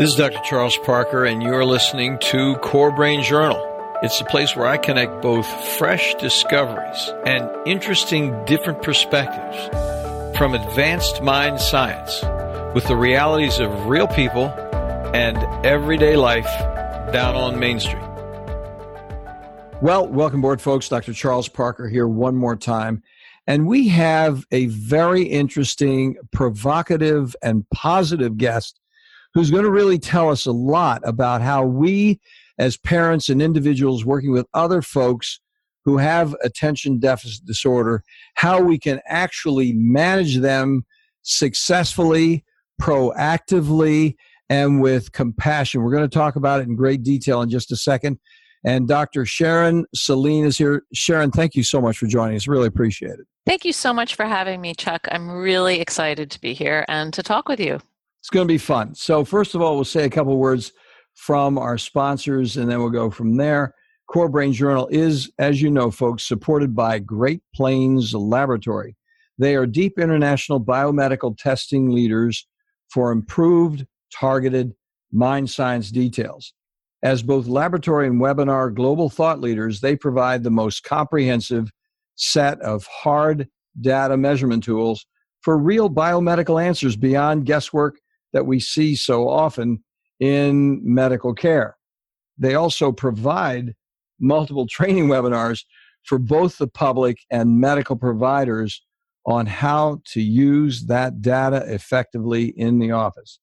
This is Dr. Charles Parker, and you're listening to Core Brain Journal. It's the place where I connect both fresh discoveries and interesting different perspectives from advanced mind science with the realities of real people and everyday life down on Main Street. Well, welcome aboard, folks. Dr. Charles Parker here one more time. And we have a very interesting, provocative, and positive guest who's going to really tell us a lot about how we, as parents and individuals working with other folks who have attention deficit disorder, how we can actually manage them successfully, proactively, and with compassion. We're going to talk about it in great detail in just a second. And Dr. Sharon Saline is here. Sharon, thank you so much for joining us. Really appreciate it. Thank you so much for having me, Chuck. I'm really excited to be here and to talk with you. It's going to be fun. So first of all, we'll say a couple words from our sponsors, and then we'll go from there. Core Brain Journal is, as you know, folks, supported by Great Plains Laboratory. They are deep international biomedical testing leaders for improved, targeted mind science details. As both laboratory and webinar global thought leaders, they provide the most comprehensive set of hard data measurement tools for real biomedical answers beyond guesswork that we see so often in medical care. They also provide multiple training webinars for both the public and medical providers on how to use that data effectively in the office.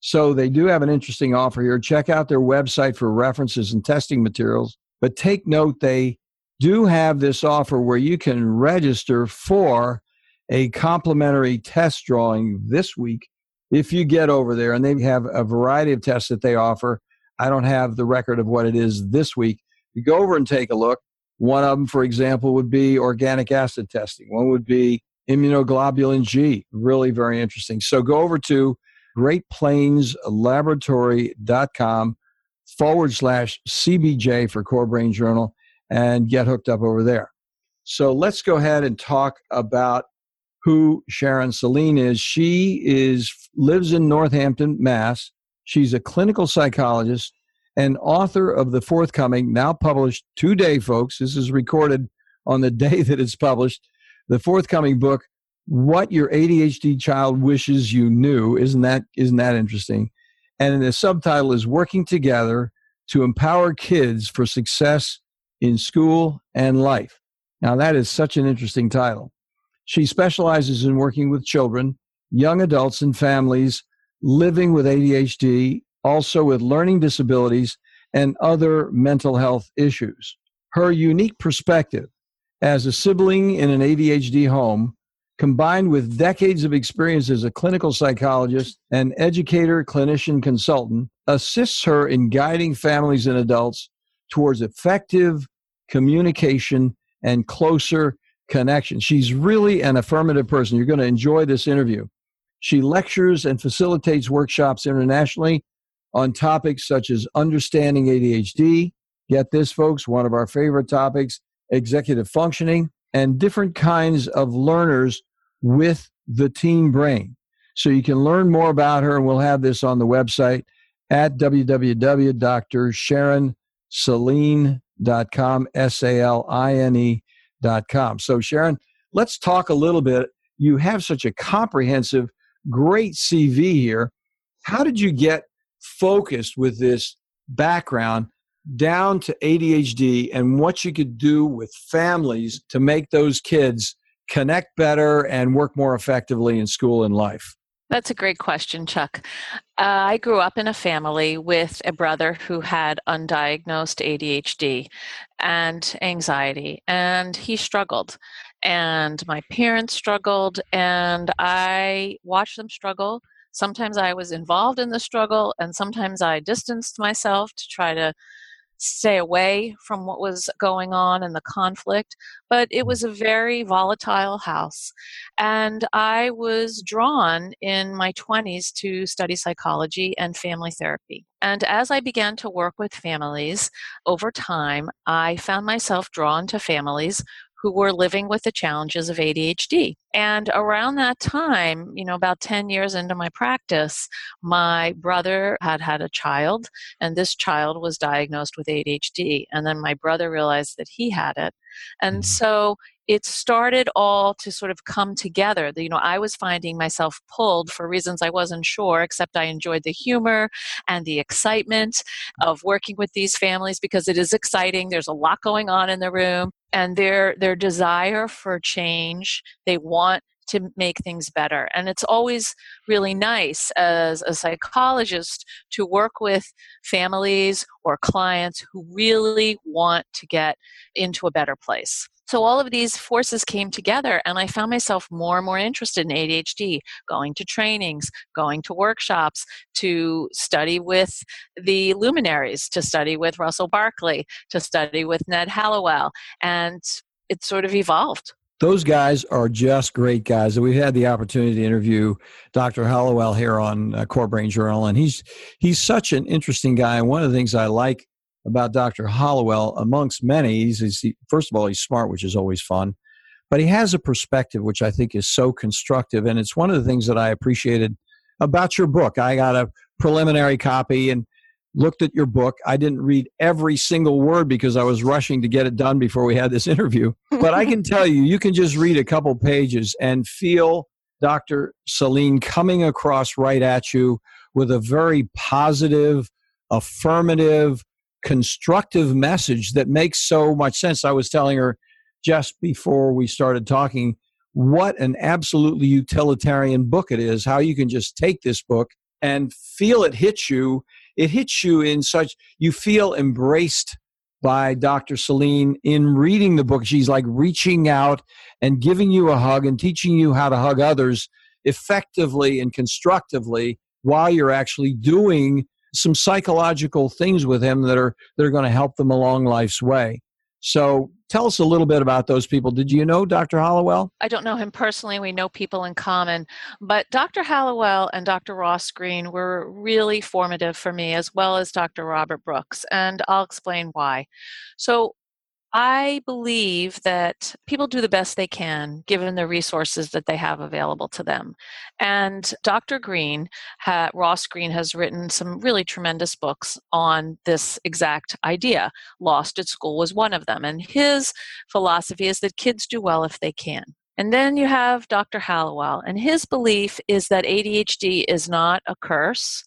So they do have an interesting offer here. Check out their website for references and testing materials, but take note they do have this offer where you can register for a complimentary test drawing this week if you get over there, and they have a variety of tests that they offer. I don't have the record of what it is this week. You go over and take a look. One of them, for example, would be organic acid testing. One would be immunoglobulin G, really very interesting. So go over to greatplainslaboratory.com/CBJ for Core Brain Journal and get hooked up over there. So let's go ahead and talk about who Sharon Saline is. She lives in Northampton, Mass. She's a clinical psychologist and author of the forthcoming, now published today, folks. This is recorded on the day that it's published. The forthcoming book, What Your ADHD Child Wishes You Knew. Isn't that interesting? And the subtitle is Working Together to Empower Kids for Success in School and Life. Now, that is such an interesting title. She specializes in working with children, young adults, and families living with ADHD, also with learning disabilities and other mental health issues. Her unique perspective as a sibling in an ADHD home, combined with decades of experience as a clinical psychologist and educator, clinician, consultant, assists her in guiding families and adults towards effective communication and closer connection. She's really an affirmative person. You're going to enjoy this interview. She lectures and facilitates workshops internationally on topics such as understanding ADHD, get this, folks, one of our favorite topics, executive functioning, and different kinds of learners with the teen brain. So you can learn more about her, and we'll have this on the website at www.drsharonsaline.com, SALINE.com. So Sharon, let's talk a little bit. You have such a comprehensive, great CV here. How did you get focused with this background down to ADHD and what you could do with families to make those kids connect better and work more effectively in school and life? That's a great question, Chuck. I grew up in a family with a brother who had undiagnosed ADHD and anxiety, and he struggled. And my parents struggled, and I watched them struggle. Sometimes I was involved in the struggle, and sometimes I distanced myself to try to stay away from what was going on and the conflict, but it was a very volatile house. And I was drawn in my 20s to study psychology and family therapy. And as I began to work with families over time, I found myself drawn to families who were living with the challenges of ADHD. And around that time, you know, about 10 years into my practice, my brother had a child, and this child was diagnosed with ADHD. And then my brother realized that he had it. And so it started all to sort of come together. You know, I was finding myself pulled for reasons I wasn't sure, except I enjoyed the humor and the excitement of working with these families because it is exciting. There's a lot going on in the room, and their desire for change, they want to make things better. And it's always really nice as a psychologist to work with families or clients who really want to get into a better place. So all of these forces came together, and I found myself more and more interested in ADHD, going to trainings, going to workshops, to study with the luminaries, to study with Russell Barkley, to study with Ned Hallowell, and it sort of evolved. Those guys are just great guys. We've had the opportunity to interview Dr. Hallowell here on Core Brain Journal, and he's such an interesting guy. And one of the things I like about Dr. Hallowell, amongst many, first of all, he's smart, which is always fun, but he has a perspective which I think is so constructive, and it's one of the things that I appreciated about your book. I got a preliminary copy and looked at your book. I didn't read every single word because I was rushing to get it done before we had this interview. But I can tell you, you can just read a couple pages and feel Dr. Saline coming across right at you with a very positive, affirmative, constructive message that makes so much sense. I was telling her just before we started talking, what an absolutely utilitarian book it is, how you can just take this book and feel it hit you. It hits you in such, you feel embraced by Dr. Saline in reading the book. She's like reaching out and giving you a hug and teaching you how to hug others effectively and constructively while you're actually doing some psychological things with him that are going to help them along life's way. So tell us a little bit about those people. Did you know Dr. Hallowell? I don't know him personally. We know people in common. But Dr. Hallowell and Dr. Ross Greene were really formative for me, as well as Dr. Robert Brooks. And I'll explain why. So I believe that people do the best they can given the resources that they have available to them. And Dr. Greene, Ross Greene, has written some really tremendous books on this exact idea. Lost at School was one of them. And his philosophy is that kids do well if they can. And then you have Dr. Hallowell, and his belief is that ADHD is not a curse.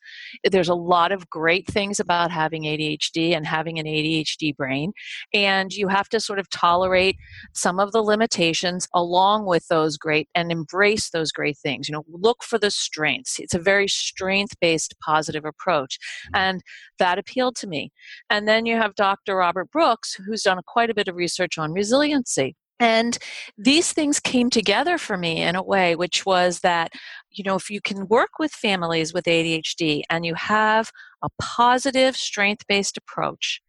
There's a lot of great things about having ADHD and having an ADHD brain, and you have to sort of tolerate some of the limitations along with those great and embrace those great things. You know, look for the strengths. It's a very strength-based positive approach, and that appealed to me. And then you have Dr. Robert Brooks, who's done quite a bit of research on resiliency. And these things came together for me in a way, which was that, you know, if you can work with families with ADHD and you have a positive strength-based approach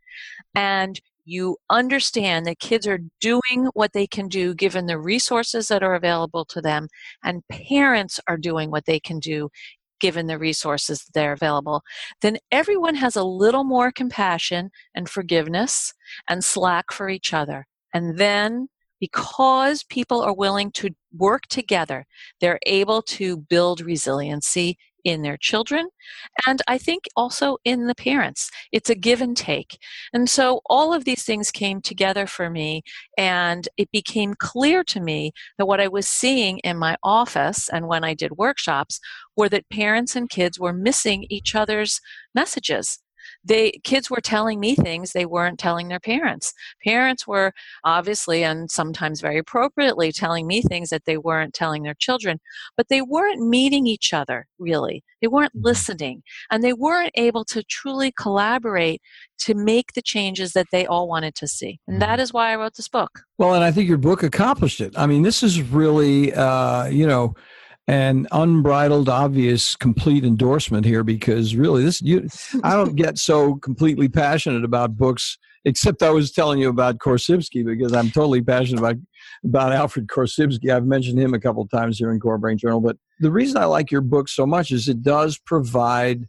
and you understand that kids are doing what they can do given the resources that are available to them, and parents are doing what they can do given the resources that they're available, then everyone has a little more compassion and forgiveness and slack for each other. And then, because people are willing to work together, they're able to build resiliency in their children, and I think also in the parents. It's a give and take. And so all of these things came together for me, and it became clear to me that what I was seeing in my office and when I did workshops were that parents and kids were missing each other's messages. Kids were telling me things they weren't telling their parents. Parents were obviously, and sometimes very appropriately, telling me things that they weren't telling their children, but they weren't meeting each other, really. They weren't listening, and they weren't able to truly collaborate to make the changes that they all wanted to see. And that is why I wrote this book. Well, and I think your book accomplished it. I mean, this is really, an unbridled, obvious, complete endorsement here, because really I don't get so completely passionate about books, except I was telling you about Korzybski, because I'm totally passionate about Alfred Korzybski. I've mentioned him a couple of times here in Core Brain Journal, but the reason I like your book so much is it does provide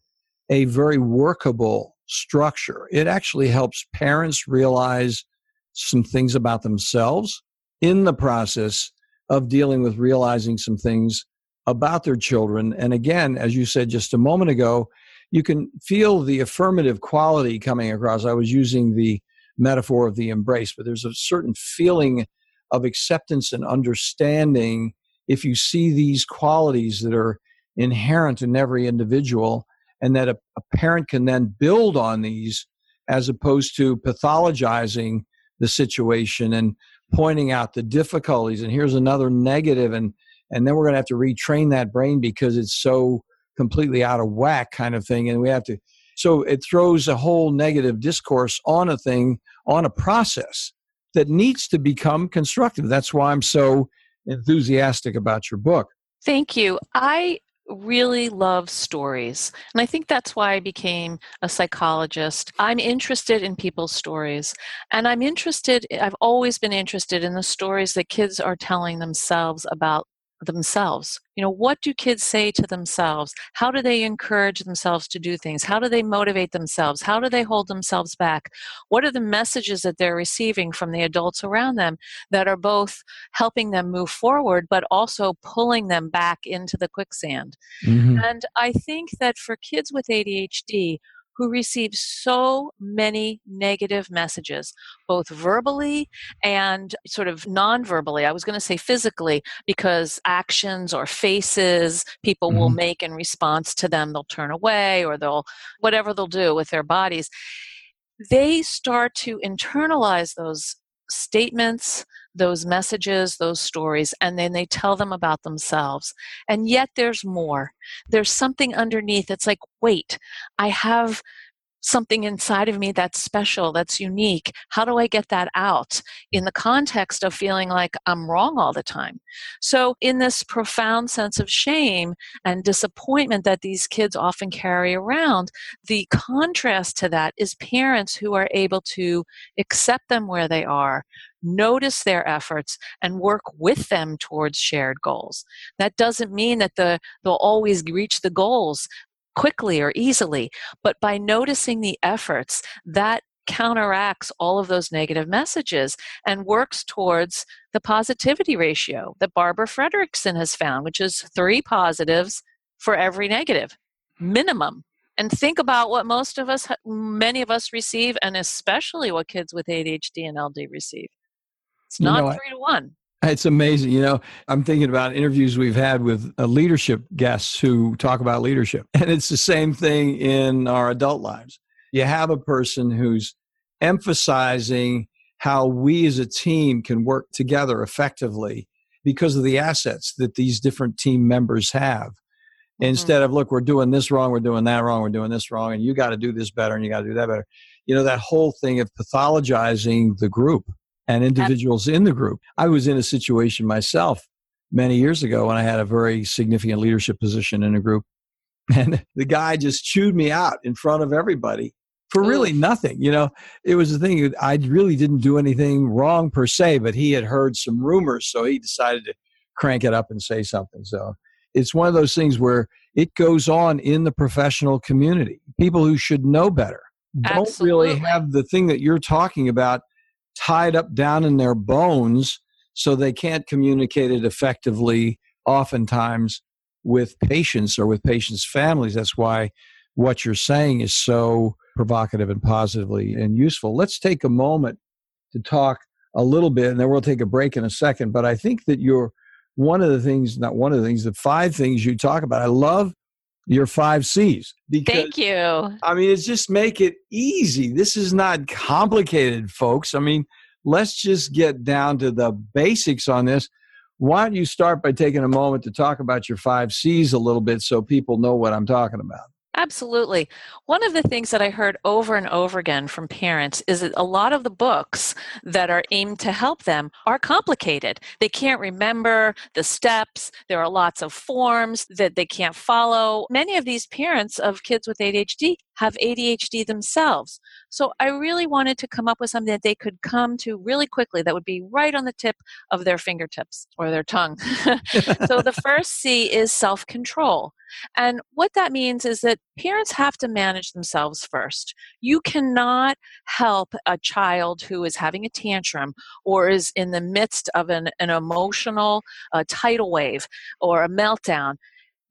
a very workable structure. It actually helps parents realize some things about themselves, in the process of dealing with realizing some things about their children. And again, as you said just a moment ago, you can feel the affirmative quality coming across. I was using the metaphor of the embrace, but there's a certain feeling of acceptance and understanding if you see these qualities that are inherent in every individual, and that a parent can then build on these as opposed to pathologizing the situation and pointing out the difficulties. And here's another negative, and then we're going to have to retrain that brain because it's so completely out of whack kind of thing. And we have to, so it throws a whole negative discourse on a thing, on a process that needs to become constructive. That's why I'm so enthusiastic about your book. Thank you. I really love stories. And I think that's why I became a psychologist. I'm interested in people's stories. And I've always been interested in the stories that kids are telling themselves about themselves. You know, what do kids say to themselves? How do they encourage themselves to do things? How do they motivate themselves? How do they hold themselves back? What are the messages that they're receiving from the adults around them that are both helping them move forward, but also pulling them back into the quicksand? Mm-hmm. And I think that for kids with ADHD, who receives so many negative messages, both verbally and sort of non-verbally. I was going to say physically, because actions or faces people will make in response to them, they'll turn away or they'll, whatever they'll do with their bodies. They start to internalize those statements, those messages, those stories, and then they tell them about themselves. And yet there's more. There's something underneath. It's like, wait, I have something inside of me that's special, that's unique. How do I get that out in the context of feeling like I'm wrong all the time? So in this profound sense of shame and disappointment that these kids often carry around, the contrast to that is parents who are able to accept them where they are, notice their efforts, and work with them towards shared goals. That doesn't mean that they'll always reach the goals quickly or easily, but by noticing the efforts, that counteracts all of those negative messages and works towards the positivity ratio that Barbara Fredrickson has found, which is 3 positives for every negative, minimum. And think about what many of us receive, and especially what kids with ADHD and LD receive. It's not 3 to 1. It's amazing. You know, I'm thinking about interviews we've had with leadership guests who talk about leadership. And it's the same thing in our adult lives. You have a person who's emphasizing how we as a team can work together effectively because of the assets that these different team members have. Instead of, look, we're doing this wrong, we're doing that wrong, we're doing this wrong, and you got to do this better, and you got to do that better. You know, that whole thing of pathologizing the group and individuals in the group. I was in a situation myself many years ago when I had a very significant leadership position in a group, and the guy just chewed me out in front of everybody for really nothing. You know, it was the thing, I really didn't do anything wrong per se, but he had heard some rumors, so he decided to crank it up and say something. So it's one of those things where it goes on in the professional community. People who should know better don't really have the thing that you're talking about tied up down in their bones, so they can't communicate it effectively, oftentimes with patients or with patients' families. That's why what you're saying is so provocative and positively and useful. Let's take a moment to talk a little bit, and then we'll take a break in a second. But I think that the 5 things you talk about. I love your 5 C's. Thank you. I mean, it's just make it easy. This is not complicated, folks. I mean, let's just get down to the basics on this. Why don't you start by taking a moment to talk about your 5 C's a little bit so people know what I'm talking about? Absolutely. One of the things that I heard over and over again from parents is that a lot of the books that are aimed to help them are complicated. They can't remember the steps. There are lots of forms that they can't follow. Many of these parents of kids with ADHD have ADHD themselves. So I really wanted to come up with something that they could come to really quickly that would be right on the tip of their fingertips or their tongue. So the first C is self-control. And what that means is that parents have to manage themselves first. You cannot help a child who is having a tantrum or is in the midst of an emotional tidal wave or a meltdown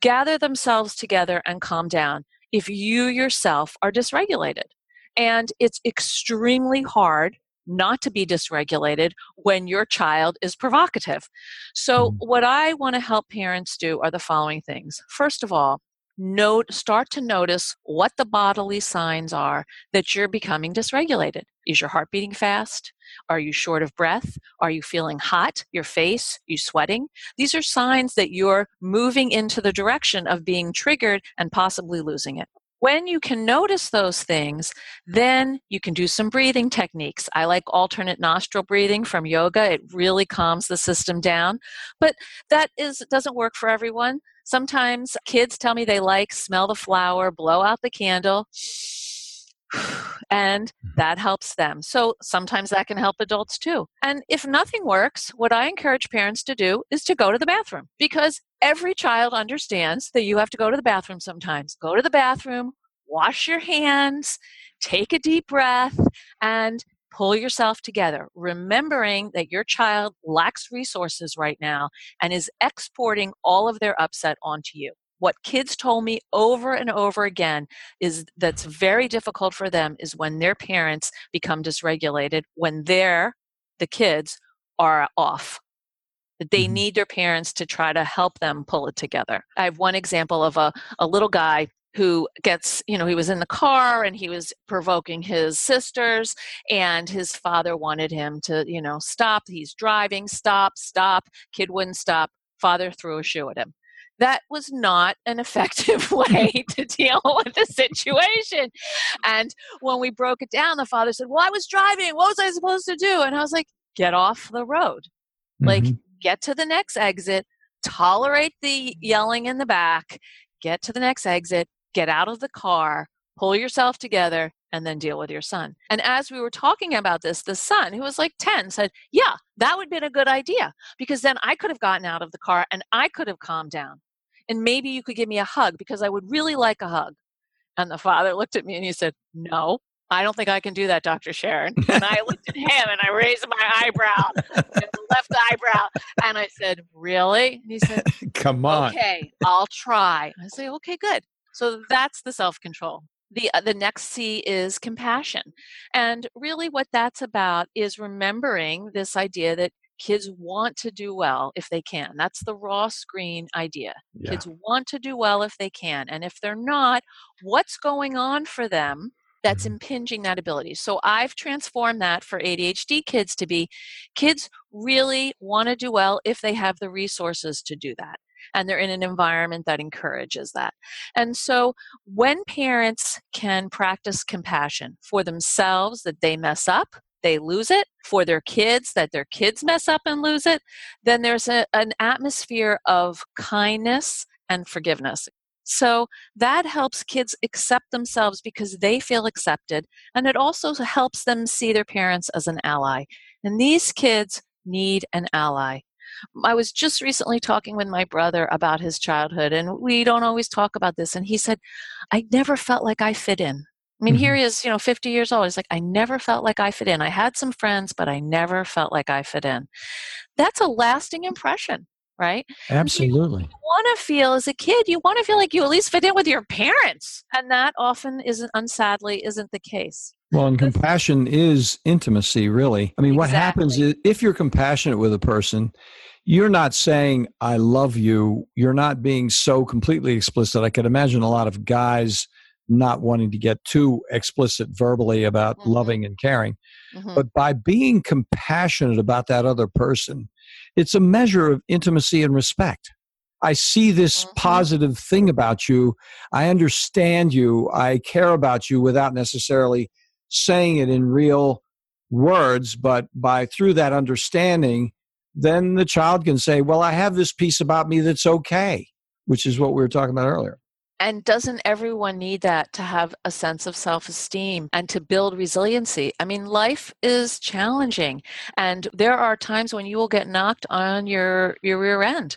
gather themselves together and calm down if you yourself are dysregulated. And it's extremely hard not to be dysregulated when your child is provocative. So what I want to help parents do are the following things. First of all, start to notice what the bodily signs are that you're becoming dysregulated. Is your heart beating fast? Are you short of breath? Are you feeling hot? Your face? You sweating? These are signs that you're moving into the direction of being triggered and possibly losing it. When you can notice those things, then you can do some breathing techniques. I like alternate nostril breathing from yoga. It really calms the system down. But that doesn't work for everyone. Sometimes kids tell me they like smell the flower, blow out the candle, and that helps them. So sometimes that can help adults too. And if nothing works, what I encourage parents to do is to go to the bathroom, because every child understands that you have to go to the bathroom sometimes. Go to the bathroom, wash your hands, take a deep breath, and pull yourself together, remembering that your child lacks resources right now and is exporting all of their upset onto you. What kids told me over and over again is that's very difficult for them is when their parents become dysregulated, when the kids are off. That they need their parents to try to help them pull it together. I have one example of a little guy who gets, he was in the car and he was provoking his sisters, and his father wanted him to, stop. He's driving, stop. Kid wouldn't stop. Father threw a shoe at him. That was not an effective way to deal with the situation. And when we broke it down, the father said, well, I was driving. What was I supposed to do? And I was like, get off the road. Mm-hmm. Get to the next exit, tolerate the yelling in the back, get to the next exit, get out of the car, pull yourself together, and then deal with your son. And as we were talking about this, the son, who was like 10, said, yeah, that would have been a good idea, because then I could have gotten out of the car and I could have calmed down. And maybe you could give me a hug, because I would really like a hug. And the father looked at me and he said, no, I don't think I can do that, Dr. Sharon. And I looked at him and I raised my eyebrow, left eyebrow, and I said, really? And he said, come on. Okay, I'll try. I say, okay, good. So that's the self-control. The next C is compassion. And really what that's about is remembering this idea that kids want to do well if they can. That's the Ross Greene idea. Yeah. Kids want to do well if they can. And if they're not, what's going on for them that's impinging that ability? So I've transformed that for ADHD kids to be, kids really want to do well if they have the resources to do that. And they're in an environment that encourages that. And so when parents can practice compassion for themselves, that they mess up, they lose it, for their kids, that their kids mess up and lose it, then there's an atmosphere of kindness and forgiveness. So that helps kids accept themselves because they feel accepted, and it also helps them see their parents as an ally. And these kids need an ally. I was just recently talking with my brother about his childhood, and we don't always talk about this. And he said, I never felt like I fit in. I mean, here he is, 50 years old. He's like, I never felt like I fit in. I had some friends, but I never felt like I fit in. That's a lasting impression. Right? Absolutely. You want to feel as a kid, you want to feel like you at least fit in with your parents. And that often sadly isn't the case. Well, and compassion is intimacy, really. I mean, exactly. What happens is if you're compassionate with a person, you're not saying, I love you. You're not being so completely explicit. I can imagine a lot of guys not wanting to get too explicit verbally about loving and caring. But by being compassionate about that other person, it's a measure of intimacy and respect. I see this positive thing about you. I understand you. I care about you without necessarily saying it in real words, but through that understanding, then the child can say, well, I have this piece about me that's okay, which is what we were talking about earlier. And doesn't everyone need that to have a sense of self-esteem and to build resiliency? I mean, life is challenging, and there are times when you will get knocked on your rear end,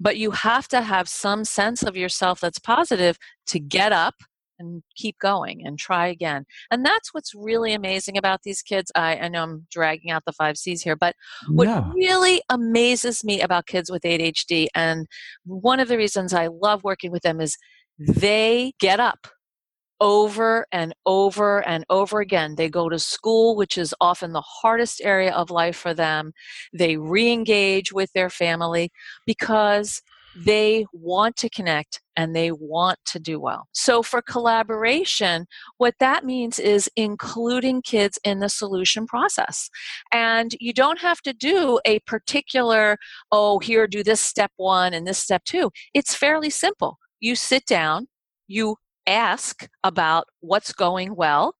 but you have to have some sense of yourself that's positive to get up and keep going and try again. And that's what's really amazing about these kids. I know I'm dragging out the 5 C's here, but what really amazes me about kids with ADHD, and one of the reasons I love working with them, is they get up over and over and over again. They go to school, which is often the hardest area of life for them. They re-engage with their family because they want to connect and they want to do well. So for collaboration, what that means is including kids in the solution process. And you don't have to do a particular, do this step one and this step two. It's fairly simple. You sit down, you ask about what's going well,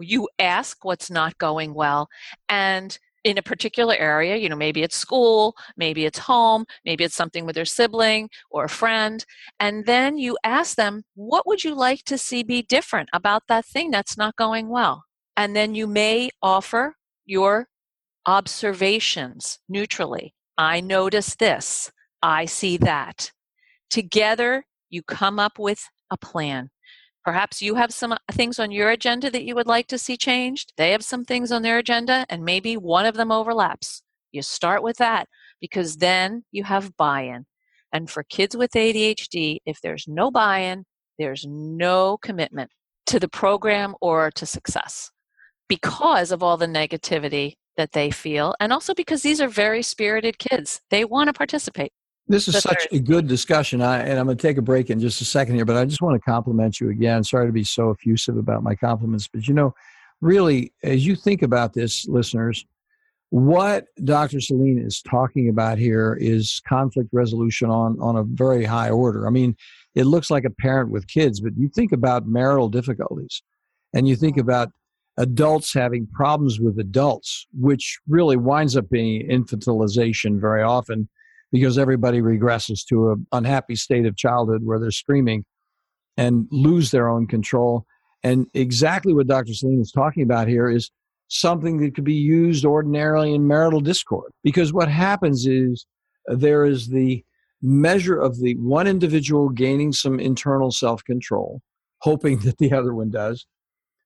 you ask what's not going well, and in a particular area, maybe it's school, maybe it's home, maybe it's something with their sibling or a friend. And then you ask them, what would you like to see be different about that thing that's not going well? And then you may offer your observations neutrally. I notice this. I see that. Together, you come up with a plan. Perhaps you have some things on your agenda that you would like to see changed. They have some things on their agenda, and maybe one of them overlaps. You start with that because then you have buy-in. And for kids with ADHD, if there's no buy-in, there's no commitment to the program or to success because of all the negativity that they feel, and also because these are very spirited kids. They want to participate. This is such a good discussion, and I'm going to take a break in just a second here, but I just want to compliment you again. Sorry to be so effusive about my compliments, but really, as you think about this, listeners, what Dr. Saline is talking about here is conflict resolution on a very high order. I mean, it looks like a parent with kids, but you think about marital difficulties, and you think about adults having problems with adults, which really winds up being infantilization very often, because everybody regresses to an unhappy state of childhood where they're screaming and lose their own control. And exactly what Dr. Saline is talking about here is something that could be used ordinarily in marital discord. Because what happens is there is the measure of the one individual gaining some internal self-control, hoping that the other one does,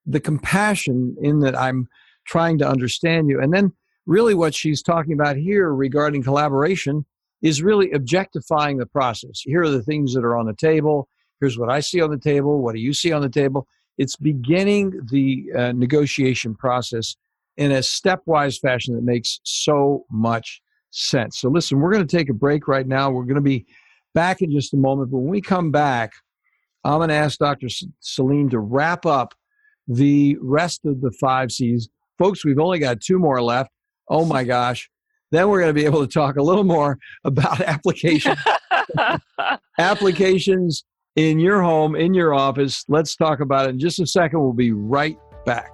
the compassion in that I'm trying to understand you. And then really what she's talking about here regarding collaboration is really objectifying the process. Here are the things that are on the table. Here's what I see on the table. What do you see on the table? It's beginning the negotiation process in a stepwise fashion that makes so much sense. So listen, we're going to take a break right now. We're going to be back in just a moment. But when we come back, I'm going to ask Dr. Saline to wrap up the rest of the 5 C's. Folks, we've only got 2 more left. Oh my gosh. Then we're going to be able to talk a little more about applications in your home, in your office. Let's talk about it in just a second. We'll be right back.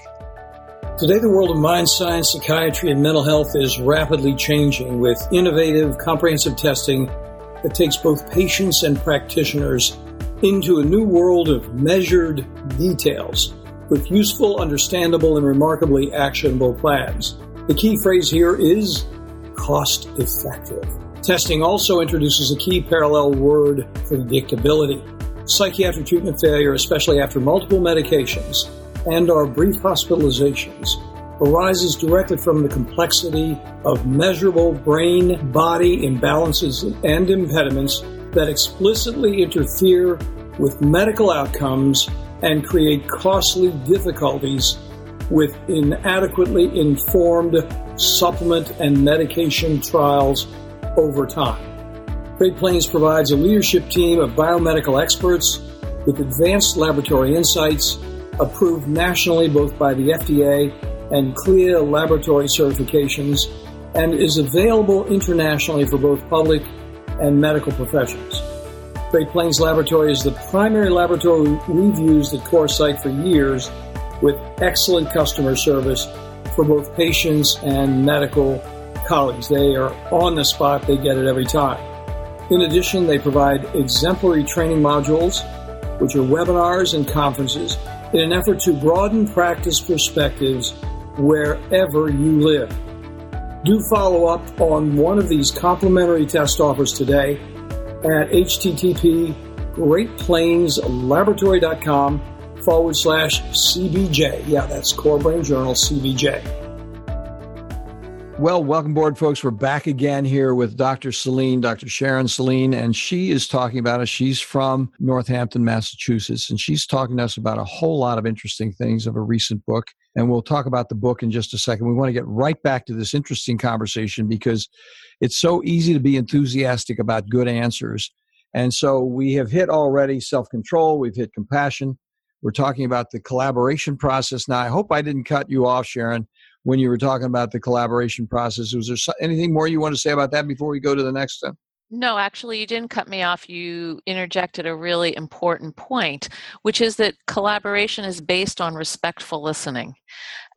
Today, the world of mind science, psychiatry, and mental health is rapidly changing with innovative, comprehensive testing that takes both patients and practitioners into a new world of measured details with useful, understandable, and remarkably actionable plans. The key phrase here is cost effective. Testing also introduces a key parallel word, predictability. Psychiatric treatment failure, especially after multiple medications and our brief hospitalizations, arises directly from the complexity of measurable brain-body imbalances and impediments that explicitly interfere with medical outcomes and create costly difficulties with inadequately informed supplement and medication trials over time. Great Plains provides a leadership team of biomedical experts with advanced laboratory insights, approved nationally both by the FDA and CLIA laboratory certifications, and is available internationally for both public and medical professions. Great Plains Laboratory is the primary laboratory we've used at CoreSight for years, with excellent customer service for both patients and medical colleagues. They are on the spot. They get it every time. In addition, they provide exemplary training modules which are webinars and conferences, in an effort to broaden practice perspectives wherever you live. Do follow up on one of these complimentary test offers today at http://greatplainslaboratory.com/CBJ. Yeah, that's Core Brain Journal CBJ. Well, welcome aboard, folks. We're back again here with Dr. Saline, Dr. Sharon Saline, and she is talking about us. She's from Northampton, Massachusetts, and she's talking to us about a whole lot of interesting things of a recent book. And we'll talk about the book in just a second. We want to get right back to this interesting conversation because it's so easy to be enthusiastic about good answers. And so we have hit already self-control. We've hit compassion. We're talking about the collaboration process. Now, I hope I didn't cut you off, Sharon, when you were talking about the collaboration process. Was there anything more you want to say about that before we go to the next step? No, actually, you didn't cut me off. You interjected a really important point, which is that collaboration is based on respectful listening.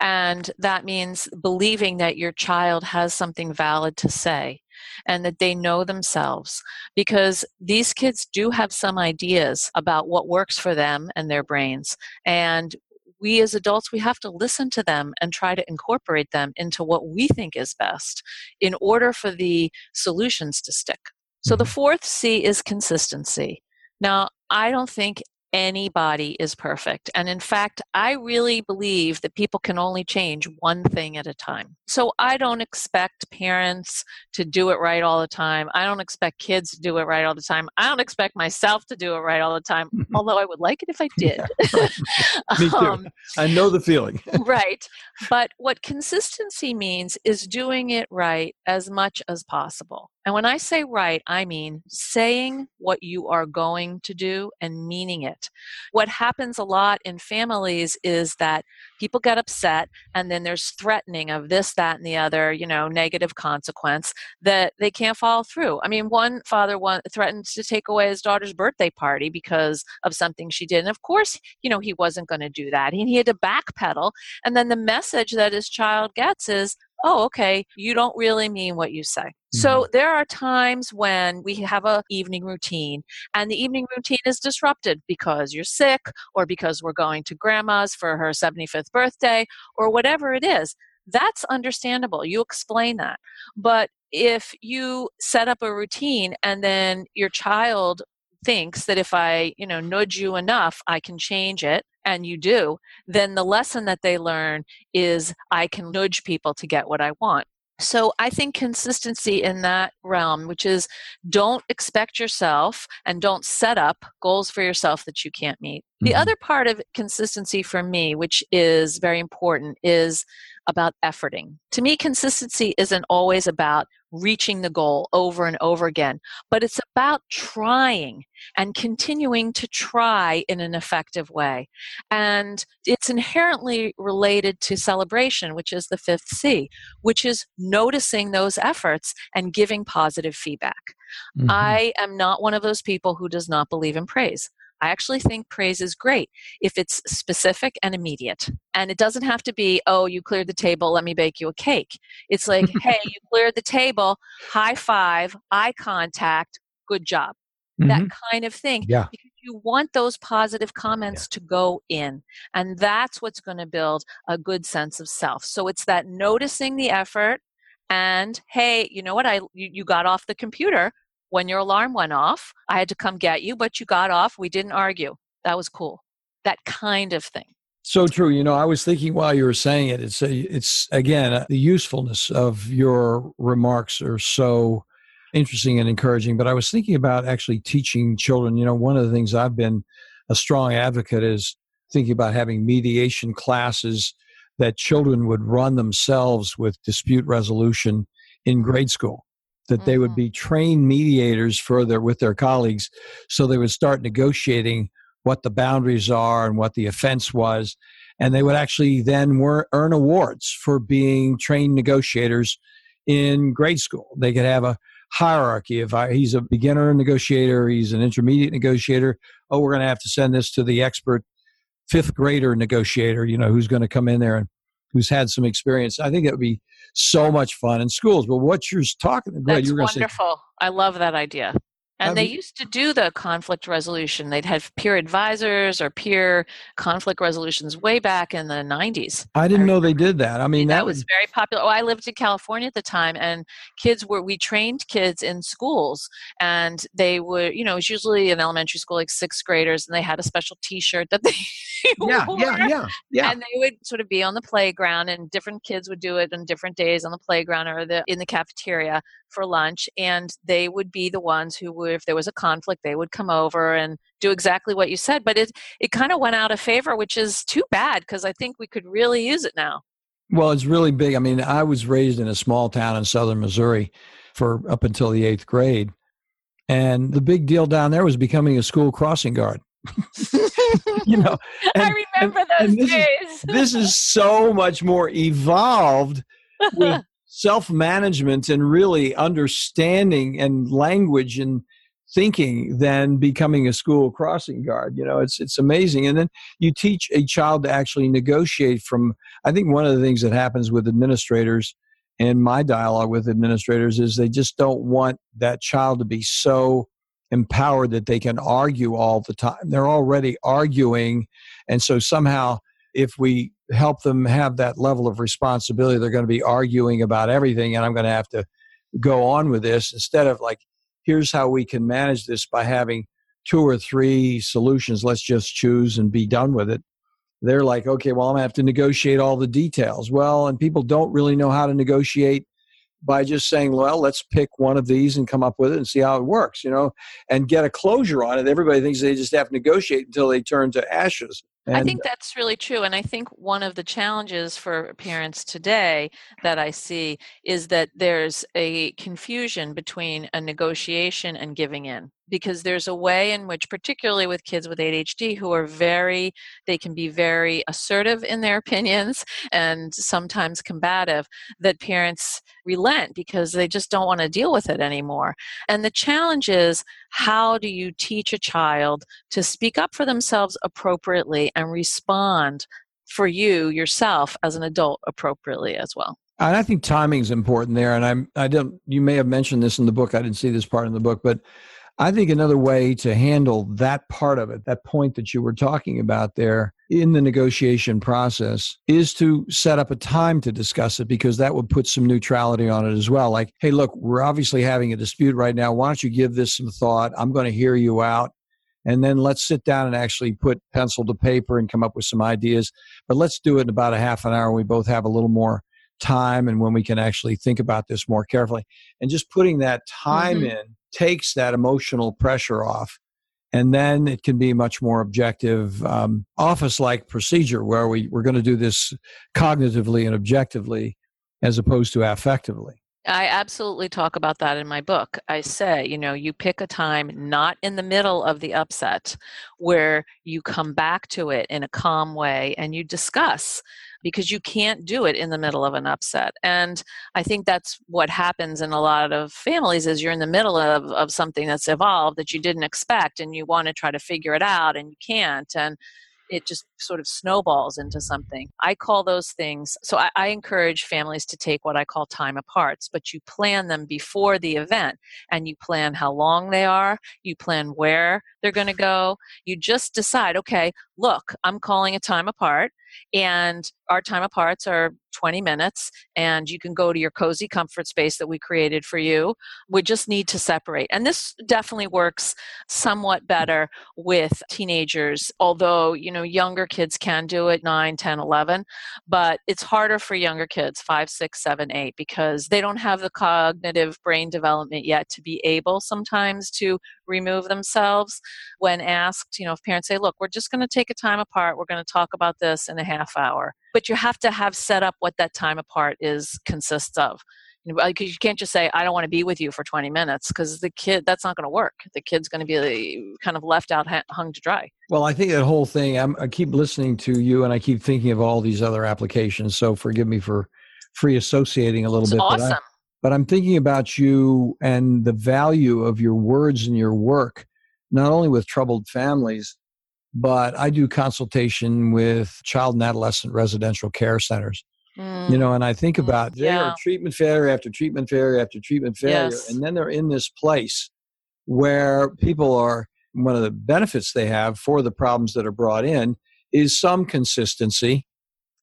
And that means believing that your child has something valid to say and that they know themselves, because these kids do have some ideas about what works for them and their brains. And we as adults, we have to listen to them and try to incorporate them into what we think is best in order for the solutions to stick. So the fourth C is consistency. Now, I don't think anybody is perfect. And in fact, I really believe that people can only change one thing at a time. So I don't expect parents to do it right all the time. I don't expect kids to do it right all the time. I don't expect myself to do it right all the time, although I would like it if I did. Me too. I know the feeling. Right. But what consistency means is doing it right as much as possible. And when I say right, I mean saying what you are going to do and meaning it. What happens a lot in families is that people get upset and then there's threatening of this, that, and the other, negative consequence that they can't follow through. I mean, one father threatened to take away his daughter's birthday party because of something she did. And of course, he wasn't going to do that. He had to backpedal. And then the message that his child gets is, oh, okay, you don't really mean what you say. So there are times when we have an evening routine and the evening routine is disrupted because you're sick or because we're going to grandma's for her 75th birthday or whatever it is. That's understandable. You explain that. But if you set up a routine and then your child thinks that if I, nudge you enough, I can change it, and you do, then the lesson that they learn is I can nudge people to get what I want. So I think consistency in that realm, which is don't expect yourself and don't set up goals for yourself that you can't meet. The other part of consistency for me, which is very important, is about efforting. To me, consistency isn't always about reaching the goal over and over again, but it's about trying and continuing to try in an effective way. And it's inherently related to celebration, which is the fifth C, which is noticing those efforts and giving positive feedback. I am not one of those people who does not believe in praise. I actually think praise is great if it's specific and immediate. And it doesn't have to be, oh, you cleared the table, let me bake you a cake. It's like, hey, you cleared the table, high five, eye contact, good job. That kind of thing. Yeah. Because you want those positive comments to go in. And that's what's going to build a good sense of self. So it's that noticing the effort and, hey, you know what, you got off the computer when your alarm went off. I had to come get you, but you got off. We didn't argue. That was cool. That kind of thing. So true. I was thinking while you were saying it, it's again, the usefulness of your remarks are so interesting and encouraging. But I was thinking about actually teaching children. One of the things I've been a strong advocate is thinking about having mediation classes that children would run themselves with dispute resolution in grade school, that they would be trained mediators with their colleagues, so they would start negotiating what the boundaries are and what the offense was, and they would actually then earn awards for being trained negotiators in grade school. They could have a hierarchy. If he's a beginner negotiator, he's an intermediate negotiator, oh, we're going to have to send this to the expert fifth grader negotiator, who's going to come in there and who's had some experience. I think it would be so much fun in schools. But what you're talking about, that's wonderful. I love that idea. And they used to do the conflict resolution. They'd have peer advisors or peer conflict resolutions way back in the 90s. I didn't know they did that. I mean, that was very popular. Oh, I lived in California at the time, and we trained kids in schools, and they would, you know, it was usually in elementary school, like sixth graders, and they had a special T-shirt that they wore. Yeah. And they would sort of be on the playground, and different kids would do it on different days on the playground or in the cafeteria for lunch, and they would be the ones who would, if there was a conflict, they would come over and do exactly what you said. But it kind of went out of favor, which is too bad, because I think we could really use it now. Well, it's really big. I mean, I was raised in a small town in southern Missouri for up until the 8th grade. And the big deal down there was becoming a school crossing guard. You know, and, I remember those days. This is so much more evolved with self-management and really understanding and language and thinking than becoming a school crossing guard. You know, it's amazing. And then you teach a child to actually negotiate from, I think one of the things that happens with administrators and my dialogue with administrators is they just don't want that child to be so empowered that they can argue all the time. They're already arguing. And so somehow if we help them have that level of responsibility, they're going to be arguing about everything, and I'm going to have to go on with this instead of like, here's how we can manage this by having 2 or 3 solutions. Let's just choose and be done with it. They're like, okay, well, I'm going to have to negotiate all the details. Well, and people don't really know how to negotiate by just saying, well, let's pick one of these and come up with it and see how it works, you know, and get a closure on it. Everybody thinks they just have to negotiate until they turn to ashes. I think that's really true. And I think one of the challenges for parents today that I see is that there's a confusion between a negotiation and giving in, because there's a way in which, particularly with kids with ADHD who are they can be very assertive in their opinions and sometimes combative, that parents relent because they just don't want to deal with it anymore. And the challenge is, how do you teach a child to speak up for themselves appropriately and respond for yourself as an adult appropriately as well? And I think timing is important there. And you may have mentioned this in the book. I didn't see this part in the book, but I think another way to handle that part of it, that point that you were talking about there in the negotiation process, is to set up a time to discuss it, because that would put some neutrality on it as well. Like, hey, look, we're obviously having a dispute right now. Why don't you give this some thought? I'm going to hear you out. And then let's sit down and actually put pencil to paper and come up with some ideas. But let's do it in about a half an hour. We both have a little more time, and when we can actually think about this more carefully. And just putting that time in takes that emotional pressure off. And then it can be much more objective, office-like procedure where we're going to do this cognitively and objectively as opposed to affectively. I absolutely talk about that in my book. I say, you know, you pick a time not in the middle of the upset where you come back to it in a calm way and you discuss, because you can't do it in the middle of an upset. And I think that's what happens in a lot of families, is you're in the middle of something that's evolved that you didn't expect, and you want to try to figure it out and you can't. And it just sort of snowballs into something. I call those things, so I encourage families to take what I call time apart, but you plan them before the event, and you plan how long they are, you plan where they're going to go. You just decide, okay, look, I'm calling a time apart, and our time aparts are 20 minutes, and you can go to your cozy comfort space that we created for you. We just need to separate. And this definitely works somewhat better with teenagers, although, you know, younger kids can do it, 9, 10, 11, but it's harder for younger kids, 5, 6, 7, 8, because they don't have the cognitive brain development yet to be able sometimes to remove themselves when asked. You know, if parents say, look, we're just going to take a time apart, we're going to talk about this in a half hour. But you have to have set up what that time apart consists of. You know, because you can't just say, I don't want to be with you for 20 minutes, because that's not going to work. The kid's going to be kind of left out, hung to dry. Well, I think that whole thing, I keep listening to you and I keep thinking of all these other applications. So forgive me for free associating a little bit. Awesome. But I'm thinking about you and the value of your words and your work, not only with troubled families, but I do consultation with child and adolescent residential care centers, you know, and I think about they are treatment failure after treatment failure after treatment failure. Yes. And then they're in this place where people are, one of the benefits they have for the problems that are brought in is some consistency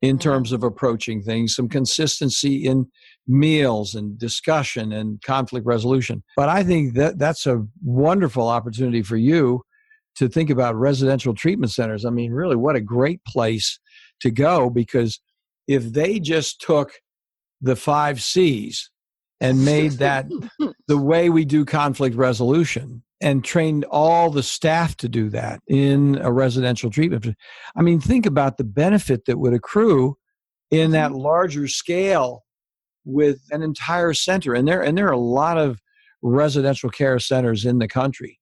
in terms of approaching things, some consistency in meals and discussion and conflict resolution. But I think that that's a wonderful opportunity for you to think about residential treatment centers. I mean, really, what a great place to go, because if they just took the 5 C's and made that the way we do conflict resolution and trained all the staff to do that in a residential treatment. I mean, think about the benefit that would accrue in that larger scale with an entire center. And there are a lot of residential care centers in the country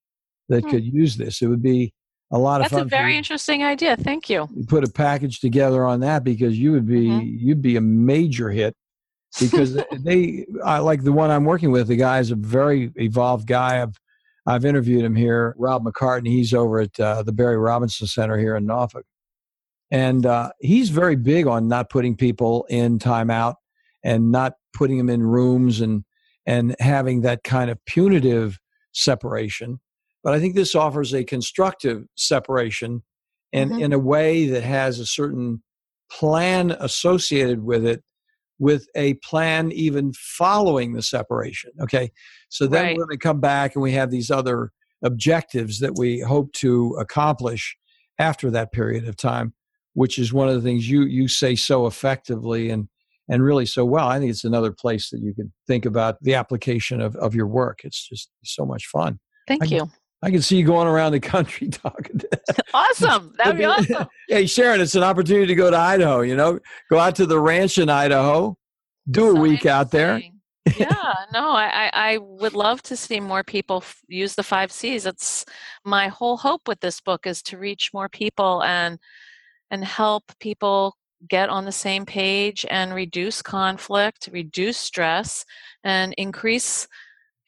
that could use this. It would be a lot of fun. That's a very interesting idea. Thank you. You put a package together on that, because you would be you'd be a major hit, because I like the one I'm working with. The guy is a very evolved guy. I've interviewed him here, Rob McCartney. He's over at the Barry Robinson Center here in Norfolk. And he's very big on not putting people in timeout and not putting them in rooms and having that kind of punitive separation. But I think this offers a constructive separation and in a way that has a certain plan associated with it, with a plan even following the separation. Okay. So then we're going to come back and we have these other objectives that we hope to accomplish after that period of time, which is one of the things you say so effectively and really so well. I think it's another place that you can think about the application of your work. It's just so much fun. Thank you. I can see you going around the country talking to that. Awesome. That would be awesome. Hey, Sharon, it's an opportunity to go to Idaho, Go out to the ranch in Idaho, do a week out there. Yeah, no, I would love to see more people use the 5 C's. It's my whole hope with this book is to reach more people and help people get on the same page and reduce conflict, reduce stress, and increase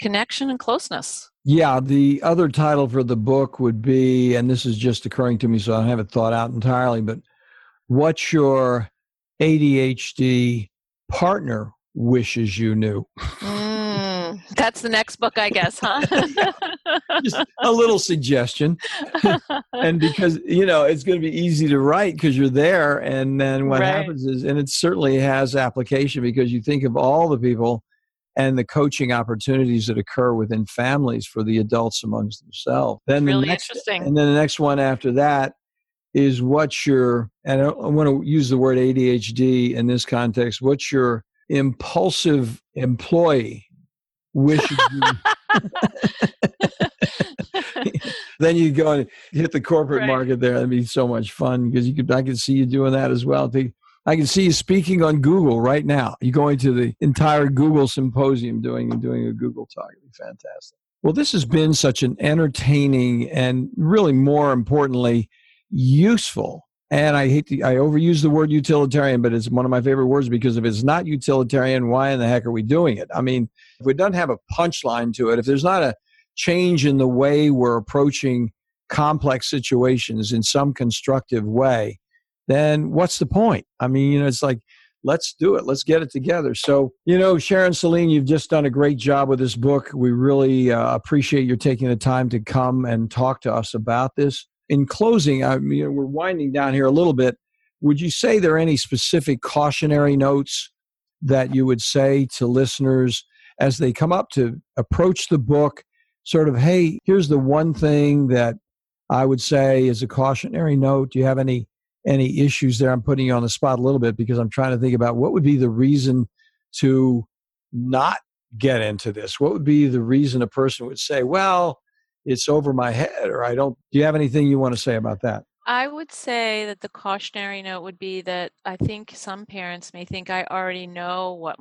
connection and closeness. Yeah, the other title for the book would be, and this is just occurring to me, so I haven't thought out entirely, but what your ADHD partner wishes you knew. That's the next book, I guess, huh? Just a little suggestion. And because, it's going to be easy to write because you're there. And then what happens is, and it certainly has application, because you think of all the people and the coaching opportunities that occur within families for the adults amongst themselves. Then really interesting. And then the next one after that is what's your, and I want to use the word ADHD in this context, what's your impulsive employee wish you Then you go and hit the corporate market there. That'd be so much fun, because I could see you doing that as well. I can see you speaking on Google right now. You're going to the entire Google symposium doing a Google talk. It'd be fantastic. Well, this has been such an entertaining and really, more importantly, useful. And I overuse the word utilitarian, but it's one of my favorite words, because if it's not utilitarian, why in the heck are we doing it? I mean, if it doesn't have a punchline to it, if there's not a change in the way we're approaching complex situations in some constructive way, then what's the point? I mean, it's like, let's do it. Let's get it together. So, Sharon Saline, you've just done a great job with this book. We really appreciate your taking the time to come and talk to us about this. In closing, we're winding down here a little bit. Would you say there are any specific cautionary notes that you would say to listeners as they come up to approach the book? Sort of, hey, here's the one thing that I would say is a cautionary note. Do you have any issues there? I'm putting you on the spot a little bit, because I'm trying to think about what would be the reason to not get into this. What would be the reason a person would say, well, it's over my head, or I don't. Do you have anything you want to say about that? I would say that the cautionary note would be that I think some parents may think, I already know what's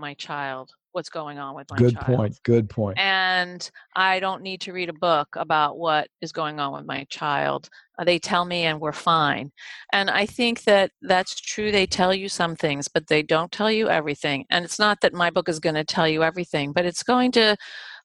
going on with my child. Good point. And I don't need to read a book about what is going on with my child. They tell me and we're fine. And I think that that's true. They tell you some things, but they don't tell you everything. And it's not that my book is going to tell you everything, but it's going to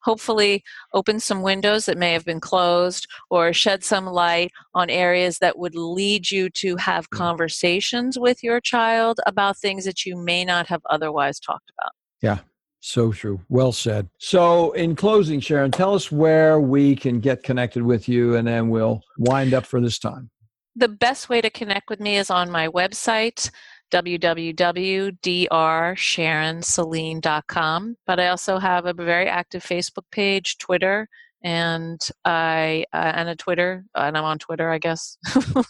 hopefully open some windows that may have been closed, or shed some light on areas that would lead you to have conversations with your child about things that you may not have otherwise talked about. Yeah. So true. Well said. So in closing, Sharon, tell us where we can get connected with you, and then we'll wind up for this time. The best way to connect with me is on my website, www.drsharonsaline.com. But I also have a very active Facebook page, Twitter, and I'm on Twitter, I guess.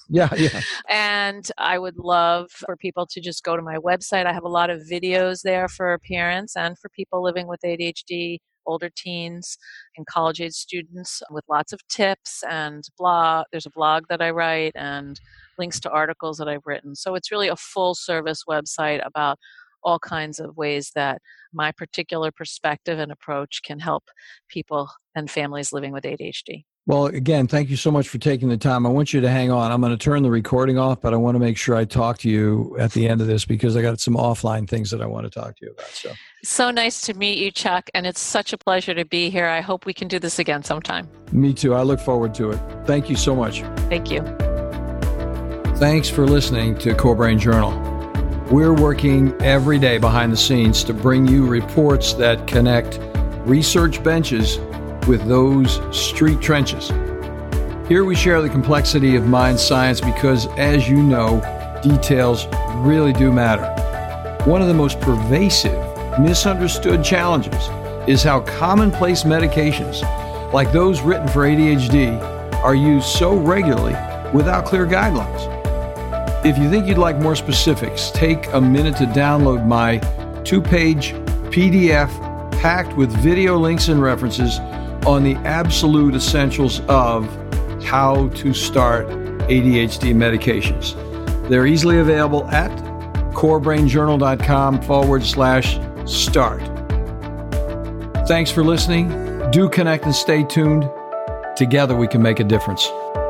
Yeah. And I would love for people to just go to my website. I have a lot of videos there for parents and for people living with ADHD, older teens and college age students, with lots of tips and blog. There's a blog that I write and links to articles that I've written. So it's really a full service website about all kinds of ways that my particular perspective and approach can help people and families living with ADHD. Well, again, thank you so much for taking the time. I want you to hang on. I'm going to turn the recording off, but I want to make sure I talk to you at the end of this because I got some offline things that I want to talk to you about. So nice to meet you, Chuck, and it's such a pleasure to be here. I hope we can do this again sometime. Me too. I look forward to it. Thank you so much. Thank you. Thanks for listening to Core Brain Journal. We're working every day behind the scenes to bring you reports that connect research benches with those street trenches. Here we share the complexity of mind science because, as you know, details really do matter. One of the most pervasive, misunderstood challenges is how commonplace medications, like those written for ADHD, are used so regularly without clear guidelines. If you think you'd like more specifics, take a minute to download my 2-page PDF packed with video links and references on the absolute essentials of how to start ADHD medications. They're easily available at corebrainjournal.com/start. Thanks for listening. Do connect and stay tuned. Together we can make a difference.